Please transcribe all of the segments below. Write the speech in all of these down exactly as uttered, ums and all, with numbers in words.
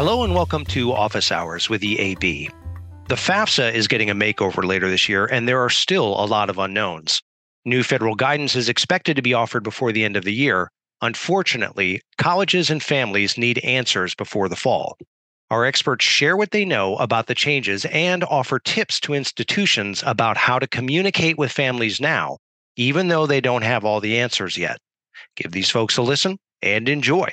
Hello and welcome to Office Hours with E A B. The FAFSA is getting a makeover later this year, and there are still a lot of unknowns. New federal guidance is expected to be offered before the end of the year. Unfortunately, colleges and families need answers before the fall. Our experts share what they know about the changes and offer tips to institutions about how to communicate with families now, even though they don't have all the answers yet. Give these folks a listen and enjoy.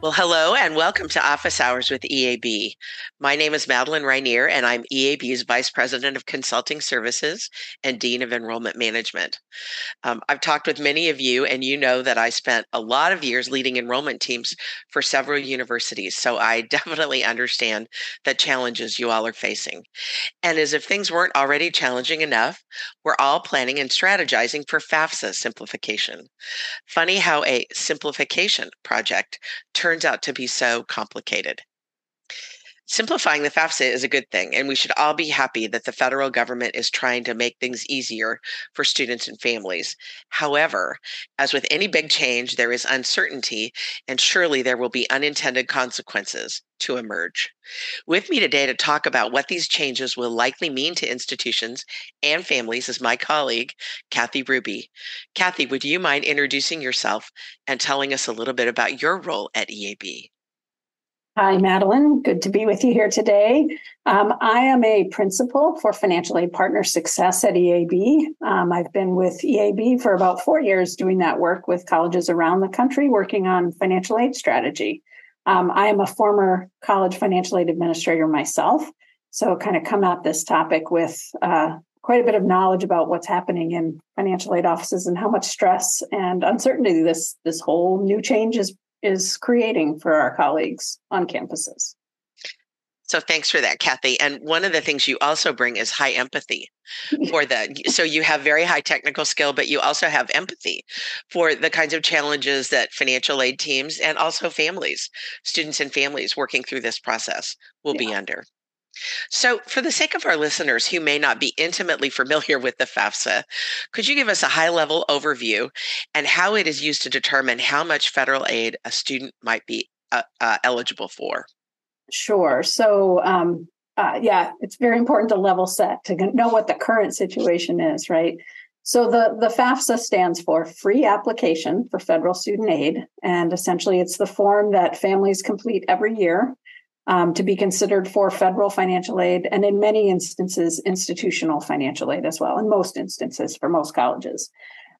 Well, hello and welcome to Office Hours with E A B. My name is Madeleine Rhyneer, and I'm E A B's Vice President of Consulting Services and Dean of Enrollment Management. Um, I've talked with many of you, and you know that I spent a lot of years leading enrollment teams for several universities, so I definitely understand the challenges you all are facing. And as if things weren't already challenging enough, we're all planning and strategizing for FAFSA simplification. Funny how a simplification project turns turns out to be so complicated. Simplifying the FAFSA is a good thing, and we should all be happy that the federal government is trying to make things easier for students and families. However, as with any big change, there is uncertainty, and surely there will be unintended consequences to emerge. With me today to talk about what these changes will likely mean to institutions and families is my colleague, Kathy Ruby. Kathy, would you mind introducing yourself and telling us a little bit about your role at E A B? Hi, Madeleine. Good to be with you here today. Um, I am a principal for financial aid partner success at E A B. Um, I've been with E A B for about four years doing that work with colleges around the country, working on financial aid strategy. Um, I am a former college financial aid administrator myself, so kind of come at this topic with uh, quite a bit of knowledge about what's happening in financial aid offices and how much stress and uncertainty this, this whole new change is is creating for our colleagues on campuses. So thanks for that, Kathy. And one of the things you also bring is high empathy for the, so you have very high technical skill, but you also have empathy for the kinds of challenges that financial aid teams and also families, students and families working through this process will yeah. be under. So for the sake of our listeners who may not be intimately familiar with the FAFSA, could you give us a high-level overview and how it is used to determine how much federal aid a student might be uh, uh, eligible for? Sure. So, um, uh, yeah, it's very important to level set, to know what the current situation is, right? So the, the FAFSA stands for Free Application for Federal Student Aid, and essentially it's the form that families complete every year Um, to be considered for federal financial aid, and in many instances, institutional financial aid as well, in most instances for most colleges.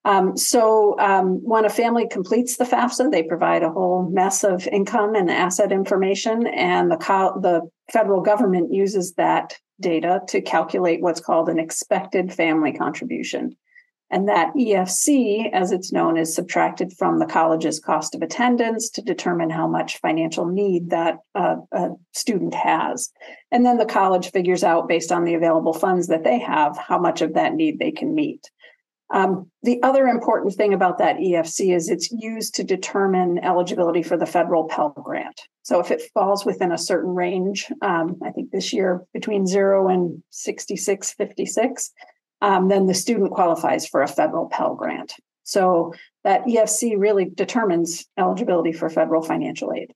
Um, so um, when a family completes the FAFSA, they provide a whole mess of income and asset information, and the, co- the federal government uses that data to calculate what's called an expected family contribution. And that E F C, as it's known, is subtracted from the college's cost of attendance to determine how much financial need that uh, a student has. And then the college figures out, based on the available funds that they have, how much of that need they can meet. Um, the other important thing about that E F C is it's used to determine eligibility for the federal Pell Grant. So if it falls within a certain range, um, I think this year between zero and sixty-six fifty-six, Um, then the student qualifies for a federal Pell Grant. So that E F C really determines eligibility for federal financial aid.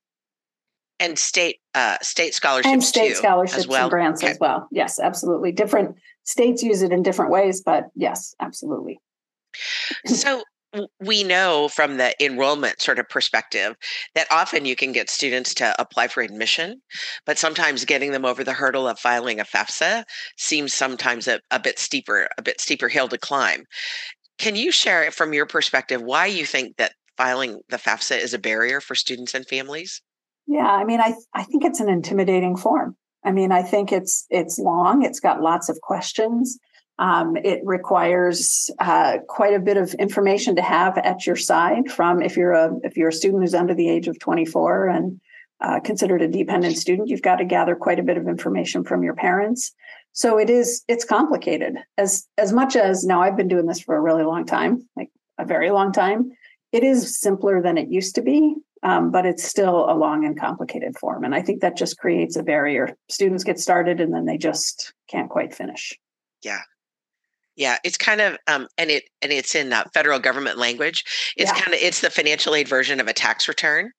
And state uh, state scholarships And state too, scholarships as well. and grants okay. as well. Yes, absolutely. Different states use it in different ways, but yes, absolutely. So we know from the enrollment sort of perspective that often you can get students to apply for admission, but sometimes getting them over the hurdle of filing a FAFSA seems sometimes a, a bit steeper, a bit steeper hill to climb. Can you share from your perspective why you think that filing the FAFSA is a barrier for students and families? Yeah, I mean, I I think it's an intimidating form. I mean, I think it's it's long. It's got lots of questions. Um, it requires uh, quite a bit of information to have at your side from if you're a if you're a student who's under the age of twenty-four and uh, considered a dependent student, you've got to gather quite a bit of information from your parents. So it is it's complicated as as much as now I've been doing this for a really long time, like a very long time. It is simpler than it used to be, um, but it's still a long and complicated form. And I think that just creates a barrier. Students get started and then they just can't quite finish. Yeah. Yeah, it's kind of um, and it and it's in uh, federal government language. It's yeah. kind of it's the financial aid version of a tax return.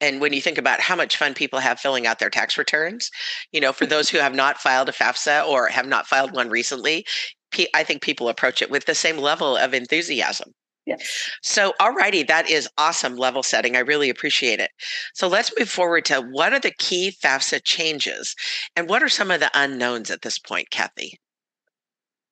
And when you think about how much fun people have filling out their tax returns, you know, for those who have not filed a FAFSA or have not filed one recently, pe- I think people approach it with the same level of enthusiasm. Yes. So, all righty, that is awesome level setting. I really appreciate it. So let's move forward to what are the key FAFSA changes, and what are some of the unknowns at this point, Kathy?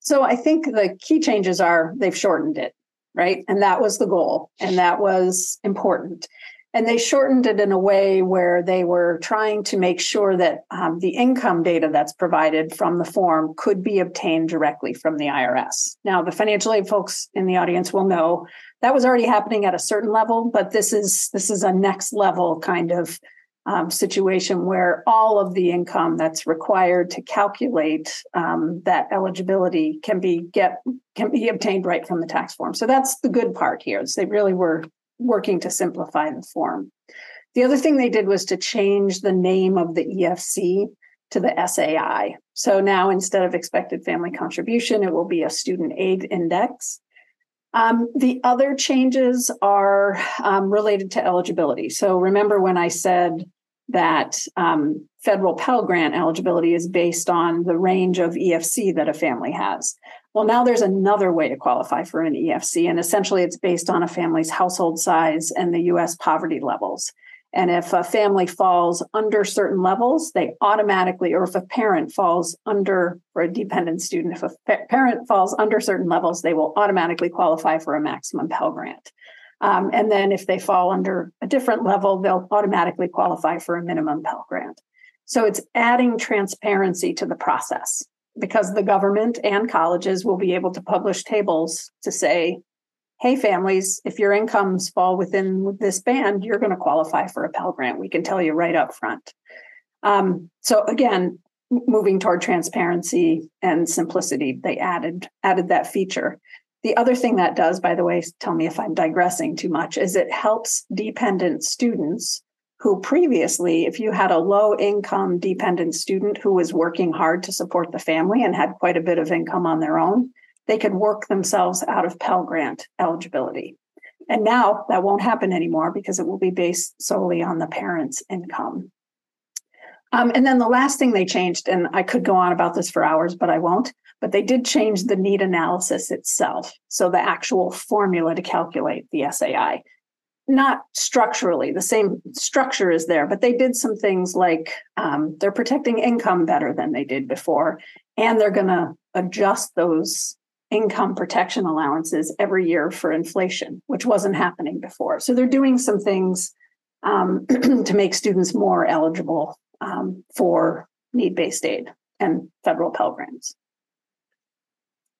So I think the key changes are they've shortened it, right? And that was the goal, and that was important. And they shortened it in a way where they were trying to make sure that um, the income data that's provided from the form could be obtained directly from the I R S. Now, the financial aid folks in the audience will know that was already happening at a certain level, but this is this is a next level kind of um, situation where all of the income that's required to calculate um, that eligibility can be get can be obtained right from the tax form. So that's the good part here, is they really were working to simplify the form. The other thing they did was to change the name of the E F C to the S A I. So now instead of expected family contribution, it will be a student aid index. Um, the other changes are um, related to eligibility. So remember when I said that um, federal Pell Grant eligibility is based on the range of E F C that a family has. Well, now there's another way to qualify for an E F C, and essentially it's based on a family's household size and the U S poverty levels. And if a family falls under certain levels, they automatically, or if a parent falls under, or a dependent student, if a fa- parent falls under certain levels, they will automatically qualify for a maximum Pell Grant. Um, and then if they fall under a different level, they'll automatically qualify for a minimum Pell Grant. So it's adding transparency to the process, because the government and colleges will be able to publish tables to say, hey, families, if your incomes fall within this band, you're going to qualify for a Pell Grant. We can tell you right up front. Um, so again, moving toward transparency and simplicity, they added added that feature. The other thing that does, by the way, tell me if I'm digressing too much, is it helps dependent students who previously, if you had a low-income dependent student who was working hard to support the family and had quite a bit of income on their own, they could work themselves out of Pell Grant eligibility. And now that won't happen anymore because it will be based solely on the parent's income. Um, and then the last thing they changed, and I could go on about this for hours, but I won't, but they did change the need analysis itself. So the actual formula to calculate the S A I. Not structurally, the same structure is there, but they did some things like um, they're protecting income better than they did before, and they're going to adjust those income protection allowances every year for inflation, which wasn't happening before. So they're doing some things um, to make students more eligible um, for need-based aid and federal Pell Grants.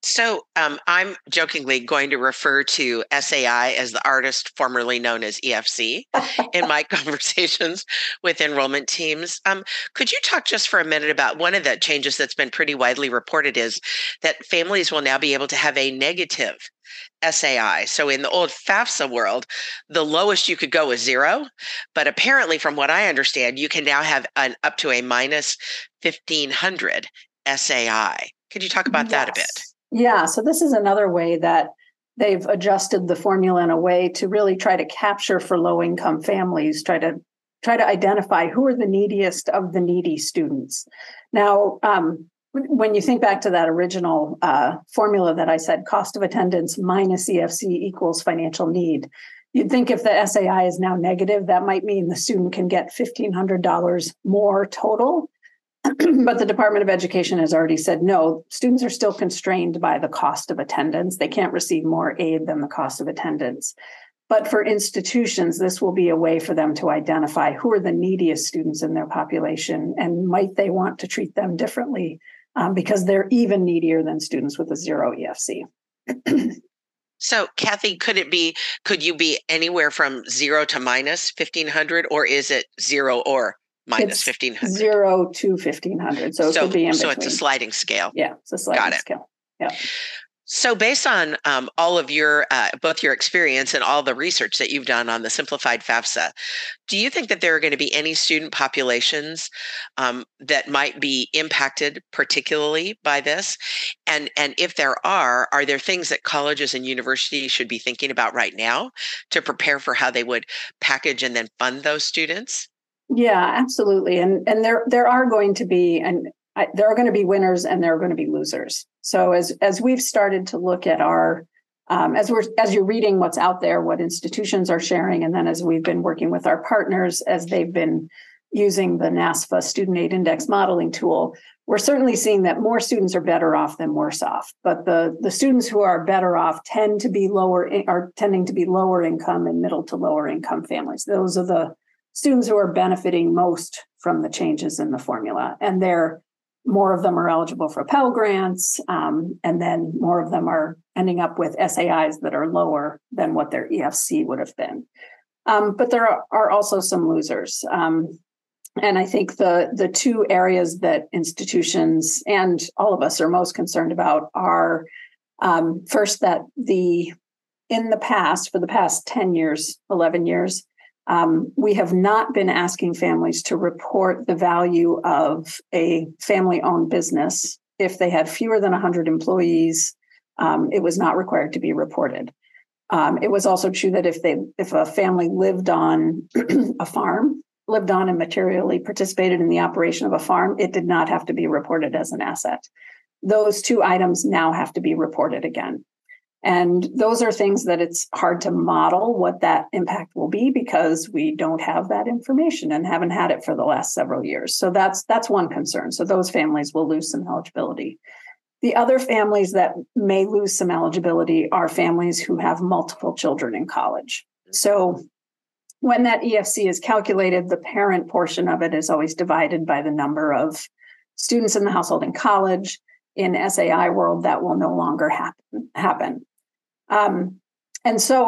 So um, I'm jokingly going to refer to S A I as the artist formerly known as E F C in my conversations with enrollment teams. Um, could you talk just for a minute about one of the changes that's been pretty widely reported is that families will now be able to have a negative S A I. So in the old FAFSA world, the lowest you could go was zero. But apparently, from what I understand, you can now have an up to a minus fifteen hundred S A I. Could you talk about yes. that a bit? Yeah, so this is another way that they've adjusted the formula in a way to really try to capture for low-income families, try to try to identify who are the neediest of the needy students. Now, um, when you think back to that original uh, formula that I said, cost of attendance minus E F C equals financial need, you'd think if the S A I is now negative, that might mean the student can get fifteen hundred dollars more total. But the Department of Education has already said, no, students are still constrained by the cost of attendance. They can't receive more aid than the cost of attendance. But for institutions, this will be a way for them to identify who are the neediest students in their population, and might they want to treat them differently um, because they're even needier than students with a zero E F C. So, Kathy, could it be, could you be anywhere from zero to minus fifteen hundred, or is it zero or minus fifteen hundred? Zero to fifteen hundred. So, so it could be in between. So it's a sliding scale. Yeah, it's a sliding Got it. scale. Yeah. So based on um, all of your, uh, both your experience and all the research that you've done on the simplified FAFSA, do you think that there are going to be any student populations um, that might be impacted particularly by this? And, and if there are, are there things that colleges and universities should be thinking about right now to prepare for how they would package and then fund those students? Yeah, absolutely. And, and there, there are going to be, and I, there are going to be winners and there are going to be losers. So as as we've started to look at our, um, as we're as you're reading what's out there, what institutions are sharing, and then as we've been working with our partners, as they've been using the NASFAA Student Aid Index modeling tool, we're certainly seeing that more students are better off than worse off. But the the students who are better off tend to be lower in, are tending to be lower income and middle to lower income families. Those are the students who are benefiting most from the changes in the formula, and they're more of them are eligible for Pell Grants, um, and then more of them are ending up with S A Is that are lower than what their E F C would have been. Um, but there are also some losers. Um, and I think the, the two areas that institutions and all of us are most concerned about are, um, first, that the in the past, for the past ten years, eleven years, Um, we have not been asking families to report the value of a family-owned business. If they had fewer than one hundred employees, um, it was not required to be reported. Um, it was also true that if they, if a family lived on a farm, lived on and materially participated in the operation of a farm, it did not have to be reported as an asset. Those two items now have to be reported again. And those are things that it's hard to model what that impact will be because we don't have that information and haven't had it for the last several years. So that's that's one concern. So those families will lose some eligibility. The other families that may lose some eligibility are families who have multiple children in college. So when that E F C is calculated, the parent portion of it is always divided by the number of students in the household in college. In S A I world, that will no longer happen. happen. Um, and so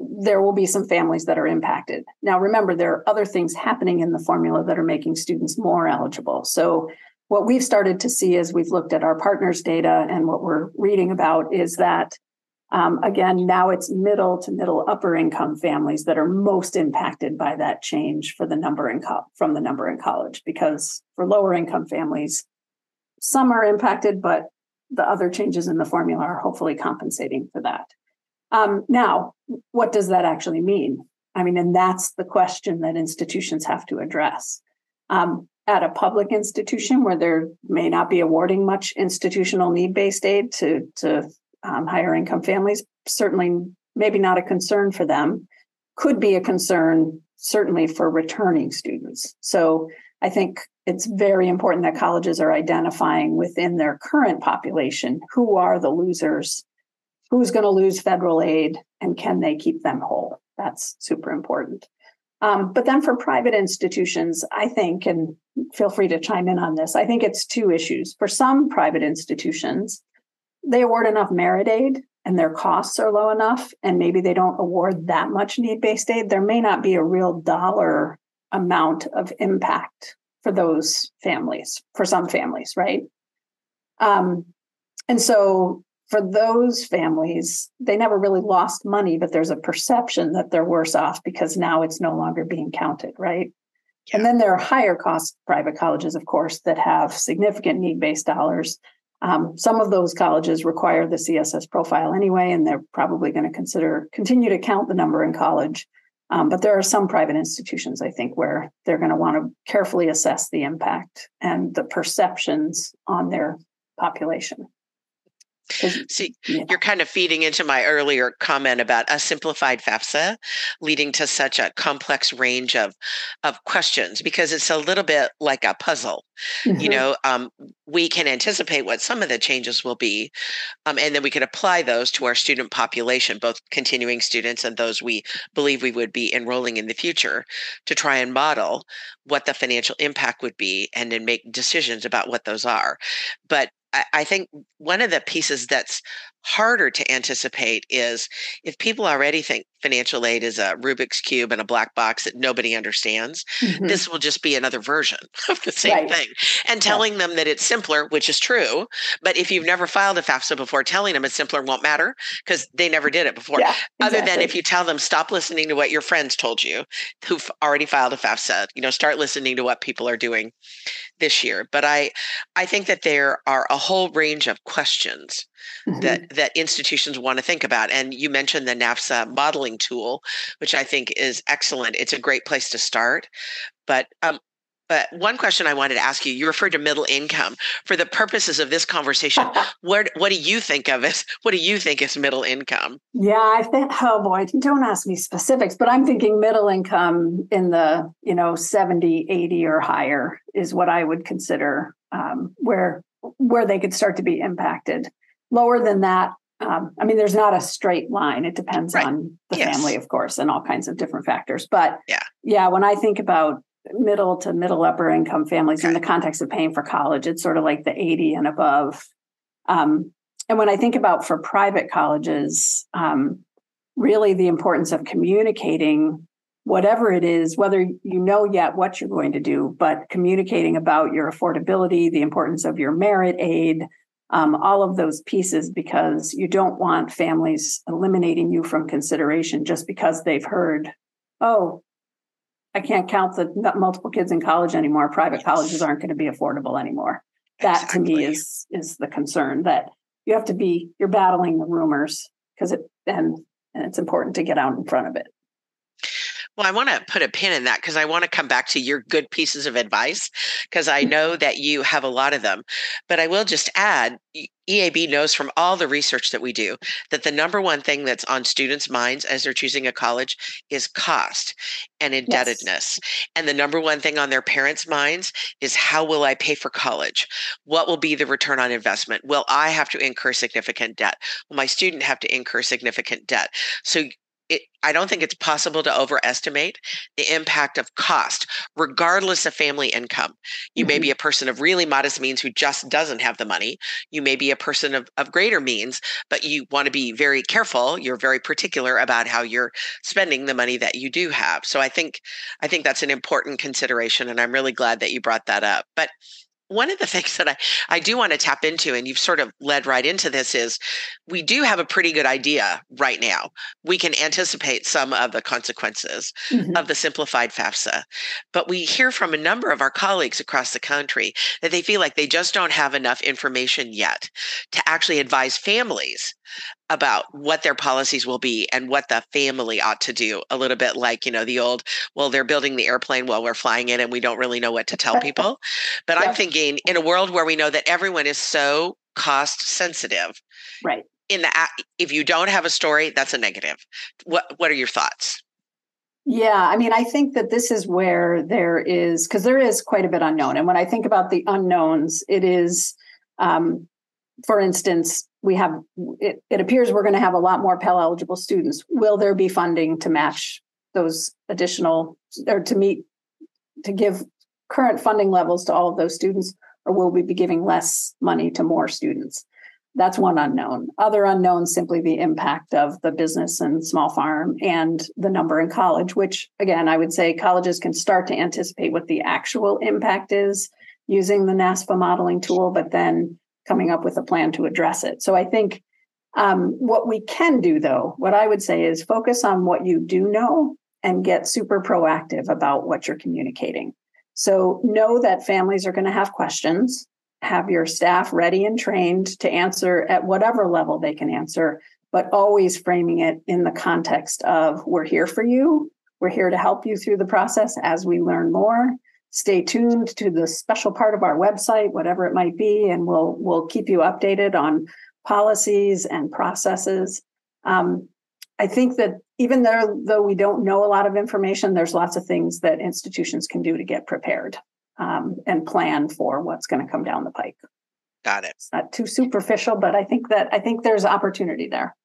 there will be some families that are impacted. Now, remember, there are other things happening in the formula that are making students more eligible. So what we've started to see as we've looked at our partners' data and what we're reading about is that, um, again, now it's middle to middle upper income families that are most impacted by that change for the number in co- from the number in college, because for lower income families, some are impacted, but the other changes in the formula are hopefully compensating for that. Um, now, what does that actually mean? I mean, and that's the question that institutions have to address. Um, at a public institution where there may not be awarding much institutional need-based aid to, to um, higher income families, certainly maybe not a concern for them, could be a concern certainly for returning students. So I think it's very important that colleges are identifying within their current population who are the losers, who's going to lose federal aid, and can they keep them whole? That's super important. Um, but then for private institutions, I think, and feel free to chime in on this, I think it's two issues. For some private institutions, they award enough merit aid and their costs are low enough, and maybe they don't award that much need-based aid. There may not be a real dollar amount of impact for those families, for some families, right? Um, and so for those families, they never really lost money, but there's a perception that they're worse off because now it's no longer being counted, right? Yeah. And then there are higher cost private colleges, of course, that have significant need-based dollars. Um, some of those colleges require the C S S profile anyway, and they're probably going to consider, continue to count the number in college. Um, but there are some private institutions, I think, where they're going to want to carefully assess the impact and the perceptions on their population. See, yeah. You're kind of feeding into my earlier comment about a simplified FAFSA leading to such a complex range of of questions, because it's a little bit like a puzzle. Mm-hmm. You know, um, we can anticipate what some of the changes will be, um, and then we can apply those to our student population, both continuing students and those we believe we would be enrolling in the future, to try and model what the financial impact would be and then make decisions about what those are. But I think one of the pieces that's harder to anticipate is if people already think financial aid is a Rubik's Cube and a black box that nobody understands, mm-hmm. this will just be another version of the same right. thing. And telling yeah. them that it's simpler, which is true, but if you've never filed a FAFSA before, telling them it's simpler won't matter because they never did it before. Yeah, Other exactly. than if you tell them, stop listening to what your friends told you who've already filed a FAFSA, you know, start listening to what people are doing this year. But I, I think that there are a whole range of questions mm-hmm. that, that institutions want to think about. And you mentioned the NAFSA modeling tool, which I think is excellent. It's a great place to start. But um, but one question I wanted to ask you, you referred to middle income. For the purposes of this conversation, what what do you think of as, what do you think is middle income? Yeah, I think, oh boy, don't ask me specifics, but I'm thinking middle income in the, you know, seventy, eighty or higher is what I would consider um, where where they could start to be impacted. Lower than that, um, I mean, there's not a straight line. It depends right. on the yes. family, of course, and all kinds of different factors. But yeah, yeah when I think about middle to middle upper income families okay. in the context of paying for college, it's sort of like the eighty and above. Um, and when I think about for private colleges, um, really the importance of communicating whatever it is, whether you know yet what you're going to do, but communicating about your affordability, the importance of your merit aid, Um, all of those pieces, because you don't want families eliminating you from consideration just because they've heard, oh, I can't count the multiple kids in college anymore. Private yes. colleges aren't going to be affordable anymore. That exactly. to me is is the concern, that you have to be, you're battling the rumors because it and, and it's important to get out in front of it. Well, I want to put a pin in that because I want to come back to your good pieces of advice, because I know that you have a lot of them. But I will just add, E A B knows from all the research that we do that the number one thing that's on students' minds as they're choosing a college is cost and indebtedness. Yes. And the number one thing on their parents' minds is, how will I pay for college? What will be the return on investment? Will I have to incur significant debt? Will my student have to incur significant debt? So It, I don't think it's possible to overestimate the impact of cost, regardless of family income. You mm-hmm. may be a person of really modest means who just doesn't have the money. You may be a person of, of greater means, but you want to be very careful. You're very particular about how you're spending the money that you do have. So I think I think that's an important consideration, and I'm really glad that you brought that up. But one of the things that I, I do want to tap into, and you've sort of led right into this, is we do have a pretty good idea right now. We can anticipate some of the consequences mm-hmm. of the simplified FAFSA, but we hear from a number of our colleagues across the country that they feel like they just don't have enough information yet to actually advise families about what their policies will be and what the family ought to do. A little bit like, you know, the old, well, they're building the airplane while we're flying it and we don't really know what to tell people. But yeah. I'm thinking in a world where we know that everyone is so cost sensitive, right? In the, if you don't have a story, that's a negative. What, what are your thoughts? Yeah. I mean, I think that this is where there is, because there is quite a bit unknown. And when I think about the unknowns, it is, um, for instance, we have, it, it appears we're going to have a lot more Pell eligible students. Will there be funding to match those additional, or to meet, to give current funding levels to all of those students, or will we be giving less money to more students? That's one unknown. Other unknowns, simply the impact of the business and small farm and the number in college, which again, I would say colleges can start to anticipate what the actual impact is using the NASFAA modeling tool, but then coming up with a plan to address it. So I think um, what we can do, though, what I would say is focus on what you do know and get super proactive about what you're communicating. So know that families are going to have questions, have your staff ready and trained to answer at whatever level they can answer, but always framing it in the context of, we're here for you, we're here to help you through the process as we learn more. Stay tuned to the special part of our website, whatever it might be, and we'll we'll keep you updated on policies and processes. Um, I think that even though, though we don't know a lot of information, there's lots of things that institutions can do to get prepared um, and plan for what's going to come down the pike. Got it. It's not too superficial, but I think that I think there's opportunity there.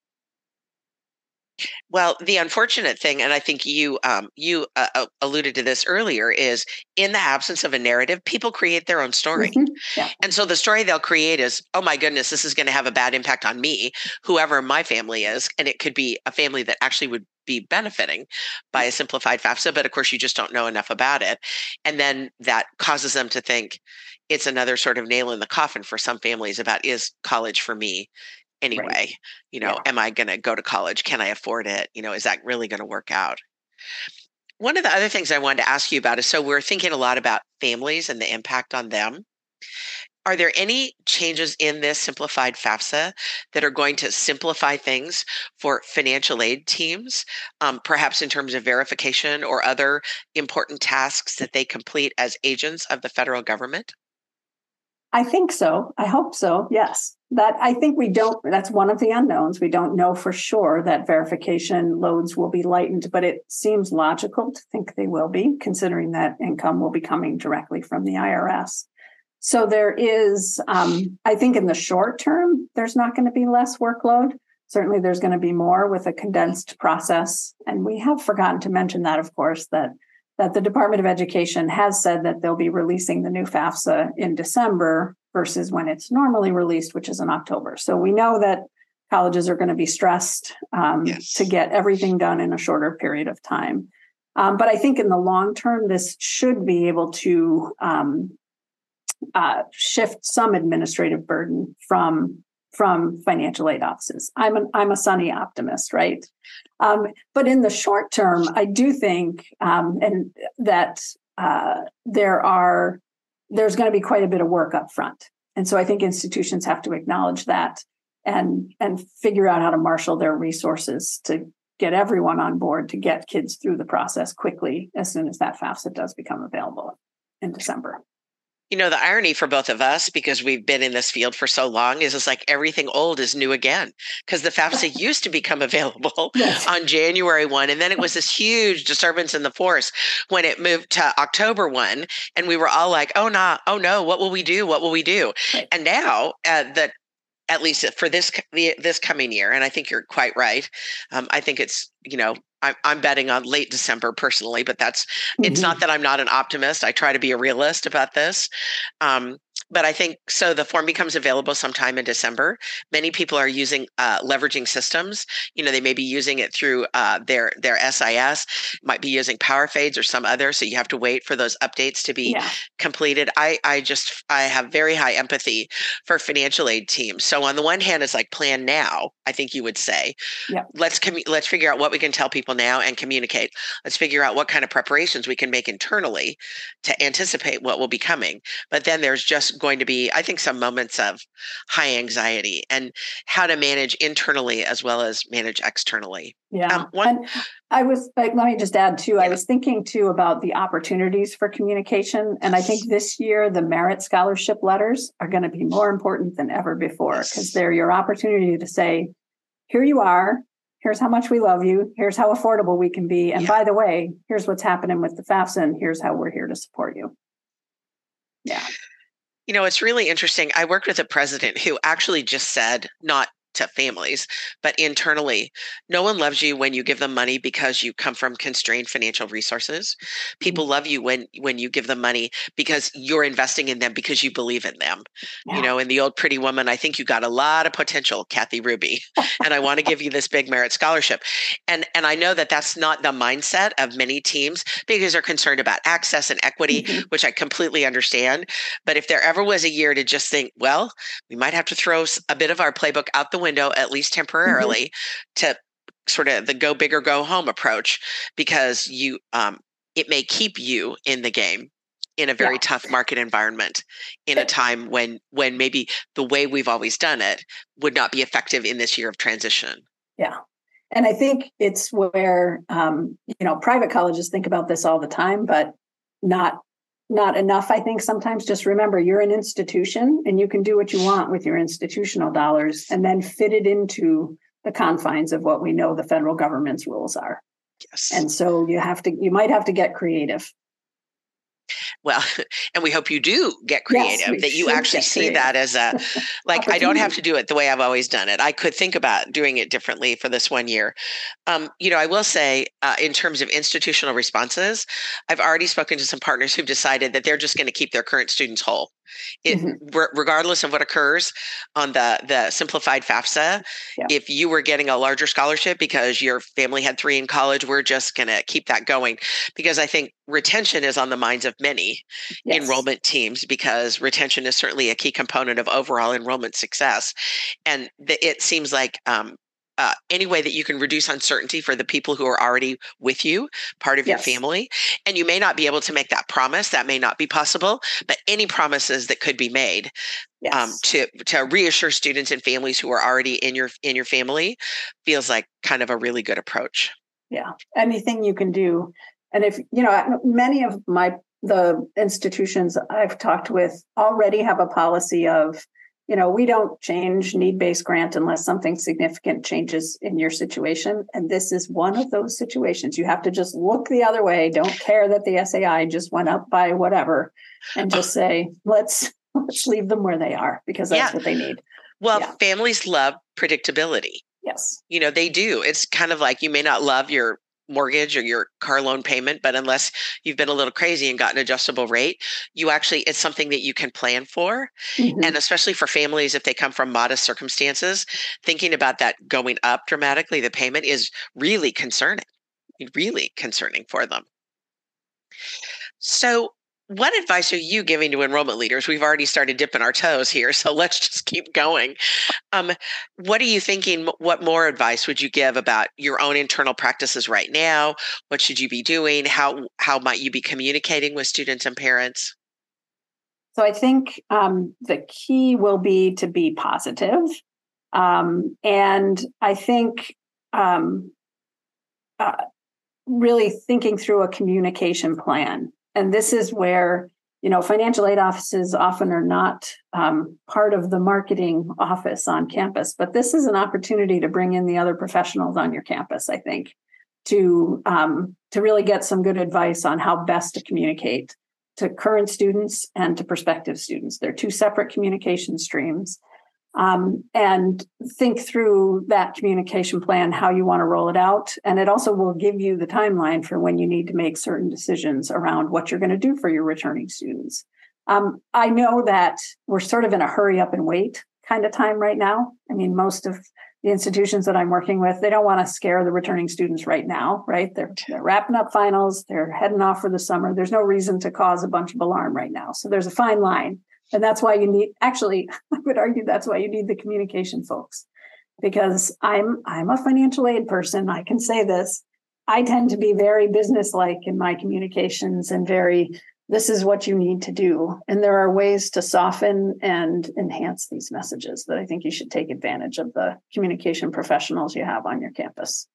Well, the unfortunate thing, and I think you um, you uh, alluded to this earlier, is in the absence of a narrative, people create their own story. Mm-hmm. Yeah. And so the story they'll create is, oh my goodness, this is going to have a bad impact on me, whoever my family is. And it could be a family that actually would be benefiting by a simplified FAFSA, but of course you just don't know enough about it. And then that causes them to think it's another sort of nail in the coffin for some families about, is college for me? Anyway, right. you know, yeah. am I going to go to college? Can I afford it? You know, is that really going to work out? One of the other things I wanted to ask you about is, so we're thinking a lot about families and the impact on them. Are there any changes in this simplified FAFSA that are going to simplify things for financial aid teams, um, perhaps in terms of verification or other important tasks that they complete as agents of the federal government? I think so. I hope so. Yes. That I think we don't, that's one of the unknowns. We don't know for sure that verification loads will be lightened, but it seems logical to think they will be, considering that income will be coming directly from the I R S. So there is, um, I think in the short term, there's not going to be less workload. Certainly there's going to be more with a condensed process. And we have forgotten to mention that, of course, that that the Department of Education has said that they'll be releasing the new FAFSA in December versus when it's normally released, which is in October. So we know that colleges are going to be stressed um, yes. to get everything done in a shorter period of time. Um, but I think in the long term, this should be able to um, uh, shift some administrative burden from from financial aid offices. I'm an, I'm a sunny optimist, right? Um, but in the short term, I do think um, and that uh, there are there's going to be quite a bit of work up front. And so I think institutions have to acknowledge that and and figure out how to marshal their resources to get everyone on board, to get kids through the process quickly as soon as that FAFSA does become available in December. You know, the irony for both of us, because we've been in this field for so long, is it's like everything old is new again, because the FAFSA used to become available yes. on January first. And then it was this huge disturbance in the force when it moved to October first. And we were all like, oh, nah, oh, no, what will we do? What will we do? Right. And now uh, the at least for this this coming year, and I think you're quite right. Um, I think it's, you know, I'm, I'm betting on late December personally, but that's, mm-hmm. it's not that I'm not an optimist. I try to be a realist about this. Um, but I think, so the form becomes available sometime in December. Many people are using, uh, leveraging systems. You know, they may be using it through uh, their their S I S, might be using PowerFades or some other. So you have to wait for those updates to be yeah. completed. I I just, I have very high empathy for financial aid teams. So on the one hand, it's like plan now, I think you would say. Yeah. Let's commu- let's figure out what we can tell people now and communicate. Let's figure out what kind of preparations we can make internally to anticipate what will be coming. But then there's just going to be, I think, some moments of high anxiety and how to manage internally as well as manage externally. Yeah. Um, one, and I was, like, let me just add too, yeah. I was thinking too about the opportunities for communication. And I think this year, the merit scholarship letters are going to be more important than ever before, because yes. they're your opportunity to say, here you are, here's how much we love you, here's how affordable we can be. And yeah. by the way, here's what's happening with the FAFSA, and here's how we're here to support you. Yeah. You know, it's really interesting. I worked with a president who actually just said, not to families, but internally, no one loves you when you give them money because you come from constrained financial resources. People love you when when you give them money because you're investing in them, because you believe in them. Yeah. You know, in the old Pretty Woman, I think you got a lot of potential, Kathy Ruby, and I want to give you this big merit scholarship. And and I know that that's not the mindset of many teams, because they're concerned about access and equity, mm-hmm. which I completely understand. But if there ever was a year to just think, well, we might have to throw a bit of our playbook out the window, at least temporarily, mm-hmm. to sort of the go big or go home approach, because you um, it may keep you in the game in a very yeah. tough market environment, in a time when when maybe the way we've always done it would not be effective in this year of transition. Yeah. And I think it's where, um, you know, private colleges think about this all the time, but not Not enough, I think, sometimes. Just remember, you're an institution and you can do what you want with your institutional dollars, and then fit it into the confines of what we know the federal government's rules are. Yes. And so you have to, you might have to get creative. well, and we hope you do get creative, yes, that you actually see that as a, like, I don't have to do it the way I've always done it. I could think about doing it differently for this one year. Um, you know, I will say uh, in terms of institutional responses, I've already spoken to some partners who've decided that they're just going to keep their current students whole. It, mm-hmm. re- regardless of what occurs on the, the simplified FAFSA, yeah. if you were getting a larger scholarship because your family had three in college, we're just going to keep that going, because I think retention is on the minds of many yes. enrollment teams, because retention is certainly a key component of overall enrollment success. And the, it seems like um, Uh, any way that you can reduce uncertainty for the people who are already with you, part of yes. your family. And you may not be able to make that promise. That may not be possible, but any promises that could be made yes. um, to, to reassure students and families who are already in your, in your family feels like kind of a really good approach. Yeah. Anything you can do. And if, you know, many of my, the institutions I've talked with already have a policy of, you know, we don't change need-based grant unless something significant changes in your situation. And this is one of those situations. You have to just look the other way. Don't care that the S A I just went up by whatever, and just say, let's let's leave them where they are, because that's yeah. what they need. Well, yeah. families love predictability. Yes. You know, they do. It's kind of like, you may not love your mortgage or your car loan payment, but unless you've been a little crazy and got an adjustable rate, you actually, it's something that you can plan for. Mm-hmm. And especially for families, if they come from modest circumstances, thinking about that going up dramatically, the payment is really concerning, really concerning for them. So what advice are you giving to enrollment leaders? We've already started dipping our toes here, so let's just keep going. Um, what are you thinking? What more advice would you give about your own internal practices right now? What should you be doing? How how might you be communicating with students and parents? So I think um, the key will be to be positive. Um, and I think um, uh, really thinking through a communication plan. And this is where, you know, financial aid offices often are not um, part of the marketing office on campus, but this is an opportunity to bring in the other professionals on your campus, I think, to um, to really get some good advice on how best to communicate to current students and to prospective students. They're two separate communication streams. Um, and think through that communication plan, how you want to roll it out. And it also will give you the timeline for when you need to make certain decisions around what you're going to do for your returning students. Um, I know that we're sort of in a hurry up and wait kind of time right now. I mean, most of the institutions that I'm working with, they don't want to scare the returning students right now, right? They're, they're wrapping up finals, they're heading off for the summer. There's no reason to cause a bunch of alarm right now. So there's a fine line. And that's why you need, actually, I would argue that's why you need the communication folks, because I'm I'm a financial aid person. I can say this. I tend to be very businesslike in my communications and very, this is what you need to do. And there are ways to soften and enhance these messages that I think you should take advantage of the communication professionals you have on your campus.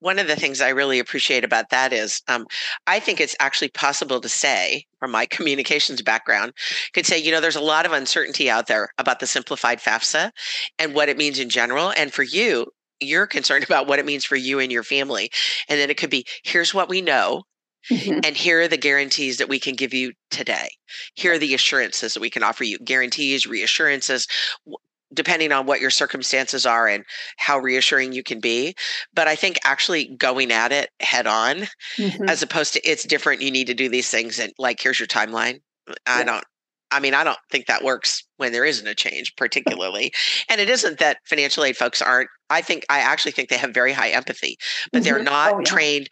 One of the things I really appreciate about that is um, I think it's actually possible to say, from my communications background, could say, you know, there's a lot of uncertainty out there about the simplified FAFSA and what it means in general. And for you, you're concerned about what it means for you and your family. And then it could be, here's what we know. Mm-hmm. And here are the guarantees that we can give you today. Here are the assurances that we can offer you, guarantees, reassurances, depending on what your circumstances are and how reassuring you can be. But I think actually going at it head on, mm-hmm. as opposed to it's different, you need to do these things, and like, here's your timeline. I yeah. don't, I mean, I don't think that works when there isn't a change particularly. And it isn't that financial aid folks aren't, I think, I actually think they have very high empathy, but mm-hmm. they're not oh, yeah. trained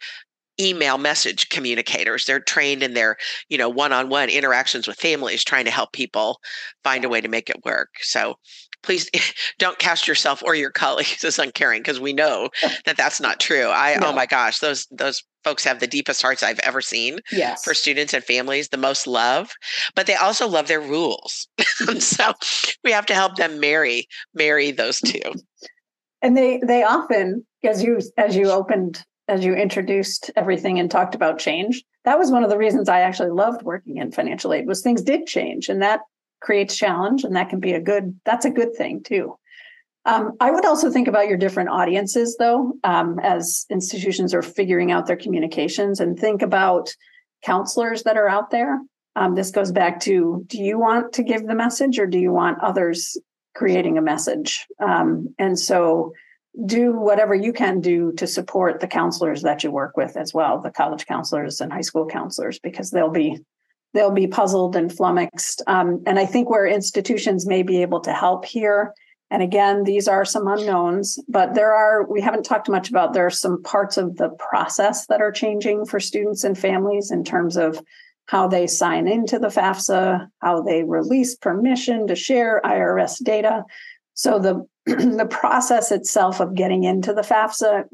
email message communicators. They're trained in their, you know, one-on-one interactions with families, trying to help people find a way to make it work. So please don't cast yourself or your colleagues as uncaring, because we know that that's not true. I, no. oh my gosh, those, those folks have the deepest hearts I've ever seen yes. for students and families, the most love, but they also love their rules. So we have to help them marry, marry those two. And they, they often, as you, as you opened as you introduced everything and talked about change, that was one of the reasons I actually loved working in financial aid, was things did change, and that creates challenge, and that can be a good, that's a good thing too. Um, I would also think about your different audiences though, um, as institutions are figuring out their communications, and think about, counselors that are out there. Um, this goes back to, do you want to give the message or do you want others creating a message? Um, and so do whatever you can do to support the counselors that you work with as well, the college counselors and high school counselors, because they'll be they'll be puzzled and flummoxed. Um, and I think where institutions may be able to help here, and again, these are some unknowns, but there are, we haven't talked much about, there are some parts of the process that are changing for students and families in terms of how they sign into the FAFSA, how they release permission to share I R S data. So the, the process itself of getting into the FAFSA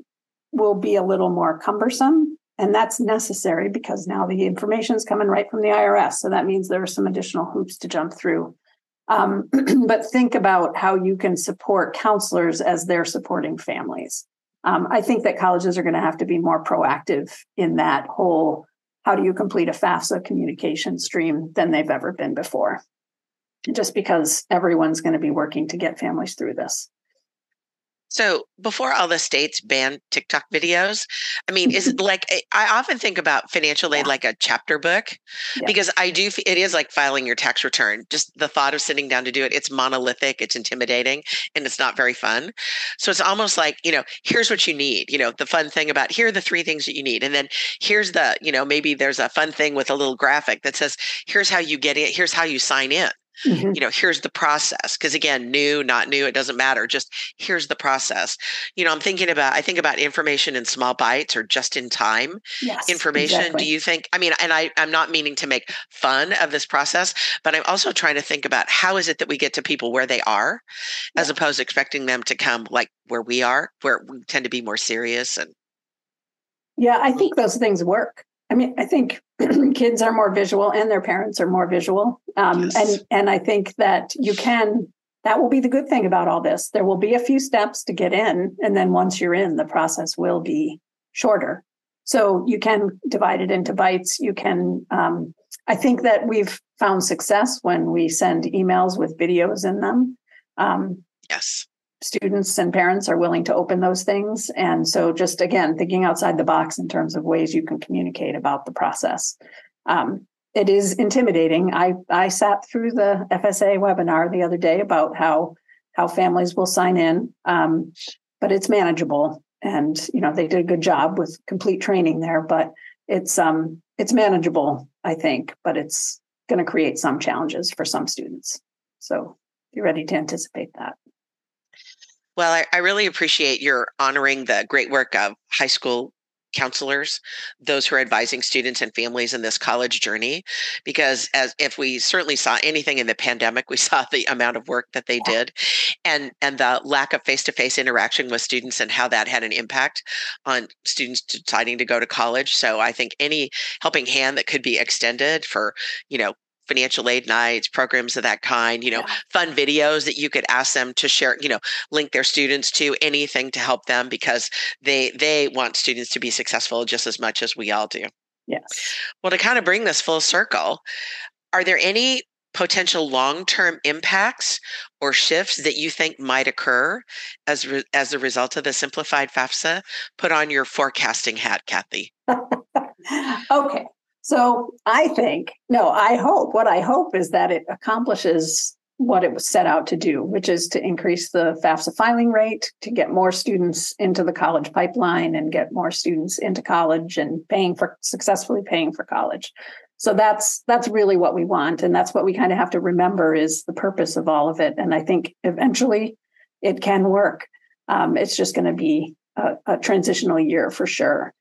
will be a little more cumbersome. And that's necessary because now the information is coming right from the I R S. So that means there are some additional hoops to jump through. Um, but think about how you can support counselors as they're supporting families. Um, I think that colleges are going to have to be more proactive in that whole, how do you complete a FAFSA communication stream, than they've ever been before, just because everyone's going to be working to get families through this. So before all the states banned TikTok videos, I mean, is it like, I often think about financial aid yeah. like a chapter book, yeah. because I do, it is like filing your tax return. Just the thought of sitting down to do it, it's monolithic, it's intimidating, and it's not very fun. So it's almost like, you know, here's what you need, you know, the fun thing about, here are the three things that you need. And then here's the, you know, maybe there's a fun thing with a little graphic that says, here's how you get it, here's how you sign in. Mm-hmm. You know, here's the process, because again, new, not new, it doesn't matter. Just here's the process. You know, I'm thinking about, I think about information in small bites or just in time yes, information. Exactly. Do you think, I mean, and I, I'm not meaning to make fun of this process, but I'm also trying to think about how is it that we get to people where they are, yeah. as opposed to expecting them to come like where we are, where we tend to be more serious. And yeah, I think those things work. I mean, I think kids are more visual and their parents are more visual. Um, yes. And and I think that you can, that will be the good thing about all this. There will be a few steps to get in. And then once you're in, the process will be shorter. So you can divide it into bites. You can, um, I think that we've found success when we send emails with videos in them. Um, yes. Students and parents are willing to open those things. And so just, again, thinking outside the box in terms of ways you can communicate about the process. Um, it is intimidating. I, I sat through the F S A webinar the other day about how, how families will sign in, um, but it's manageable. And, you know, they did a good job with complete training there, but it's, um, it's manageable, I think, but it's going to create some challenges for some students. So be ready to anticipate that. Well, I, I really appreciate your honoring the great work of high school counselors, those who are advising students and families in this college journey, because as if we certainly saw anything in the pandemic, we saw the amount of work that they did and, and the lack of face-to-face interaction with students and how that had an impact on students deciding to go to college. So I think any helping hand that could be extended for, you know, financial aid nights, programs of that kind, you know, yeah. fun videos that you could ask them to share, you know, link their students to, anything to help them, because they they want students to be successful just as much as we all do. Yes. Well, to kind of bring this full circle, are there any potential long-term impacts or shifts that you think might occur as re- as a result of the simplified FAFSA? Put on your forecasting hat, Kathy. Okay. So I think, no, I hope, what I hope is that it accomplishes what it was set out to do, which is to increase the FAFSA filing rate, to get more students into the college pipeline and get more students into college and paying for, successfully paying for college. So that's that's really what we want. And that's what we kind of have to remember is the purpose of all of it. And I think eventually it can work. Um, it's just going to be a, a transitional year for sure.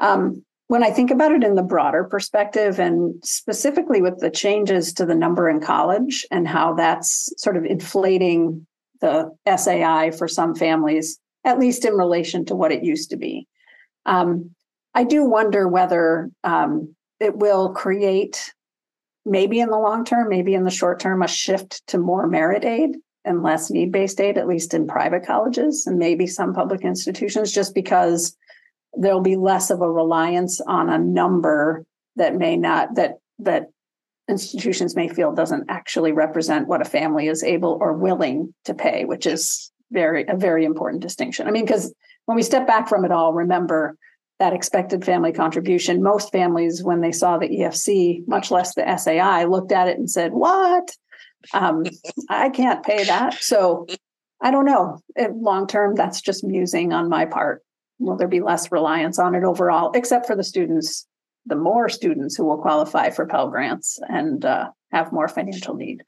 Um, When I think about it in the broader perspective, and specifically with the changes to the number in college and how that's sort of inflating the S A I for some families, at least in relation to what it used to be, um, I do wonder whether um, it will create, maybe in the long term, maybe in the short term, a shift to more merit aid and less need-based aid, at least in private colleges and maybe some public institutions, just because there'll be less of a reliance on a number that may not, that that institutions may feel doesn't actually represent what a family is able or willing to pay, which is very a very important distinction. I mean, because when we step back from it all, remember that expected family contribution. Most families, when they saw the E F C, much less the S A I, looked at it and said, what? Um, I can't pay that. So I don't know. Long term, that's just musing on my part. Will there be less reliance on it overall, except for the students, the more students who will qualify for Pell Grants and uh, have more financial need?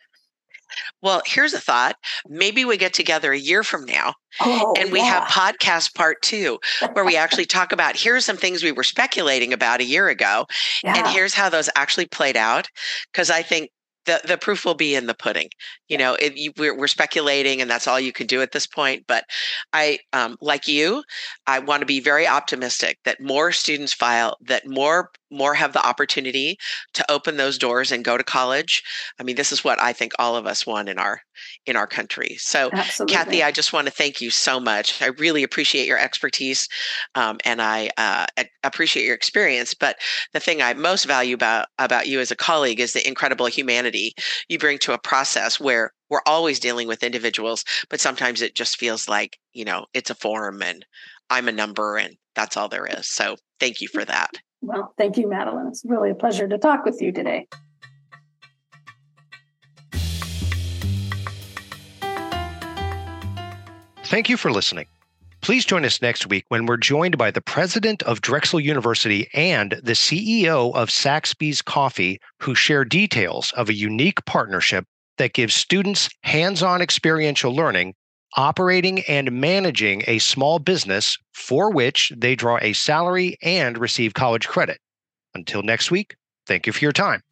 Well, here's a thought. Maybe we get together a year from now oh, and we yeah. have podcast part two, where we actually talk about, here's some things we were speculating about a year ago. Yeah. And here's how those actually played out. Because I think the, the proof will be in the pudding. You know, it, you, we're, we're speculating, and that's all you can do at this point. But I, um, like you, I want to be very optimistic that more students file, that more more have the opportunity to open those doors and go to college. I mean, this is what I think all of us want in our in our country. So, absolutely. Kathy, I just want to thank you so much. I really appreciate your expertise, um, and I uh, appreciate your experience. But the thing I most value about about you as a colleague is the incredible humanity you bring to a process where we're always dealing with individuals, but sometimes it just feels like, you know, it's a form and I'm a number and that's all there is. So thank you for that. Well, thank you, Madeleine. It's really a pleasure to talk with you today. Thank you for listening. Please join us next week when we're joined by the president of Drexel University and the C E O of Saxby's Coffee, who share details of a unique partnership that gives students hands-on experiential learning, operating and managing a small business for which they draw a salary and receive college credit. Until next week, thank you for your time.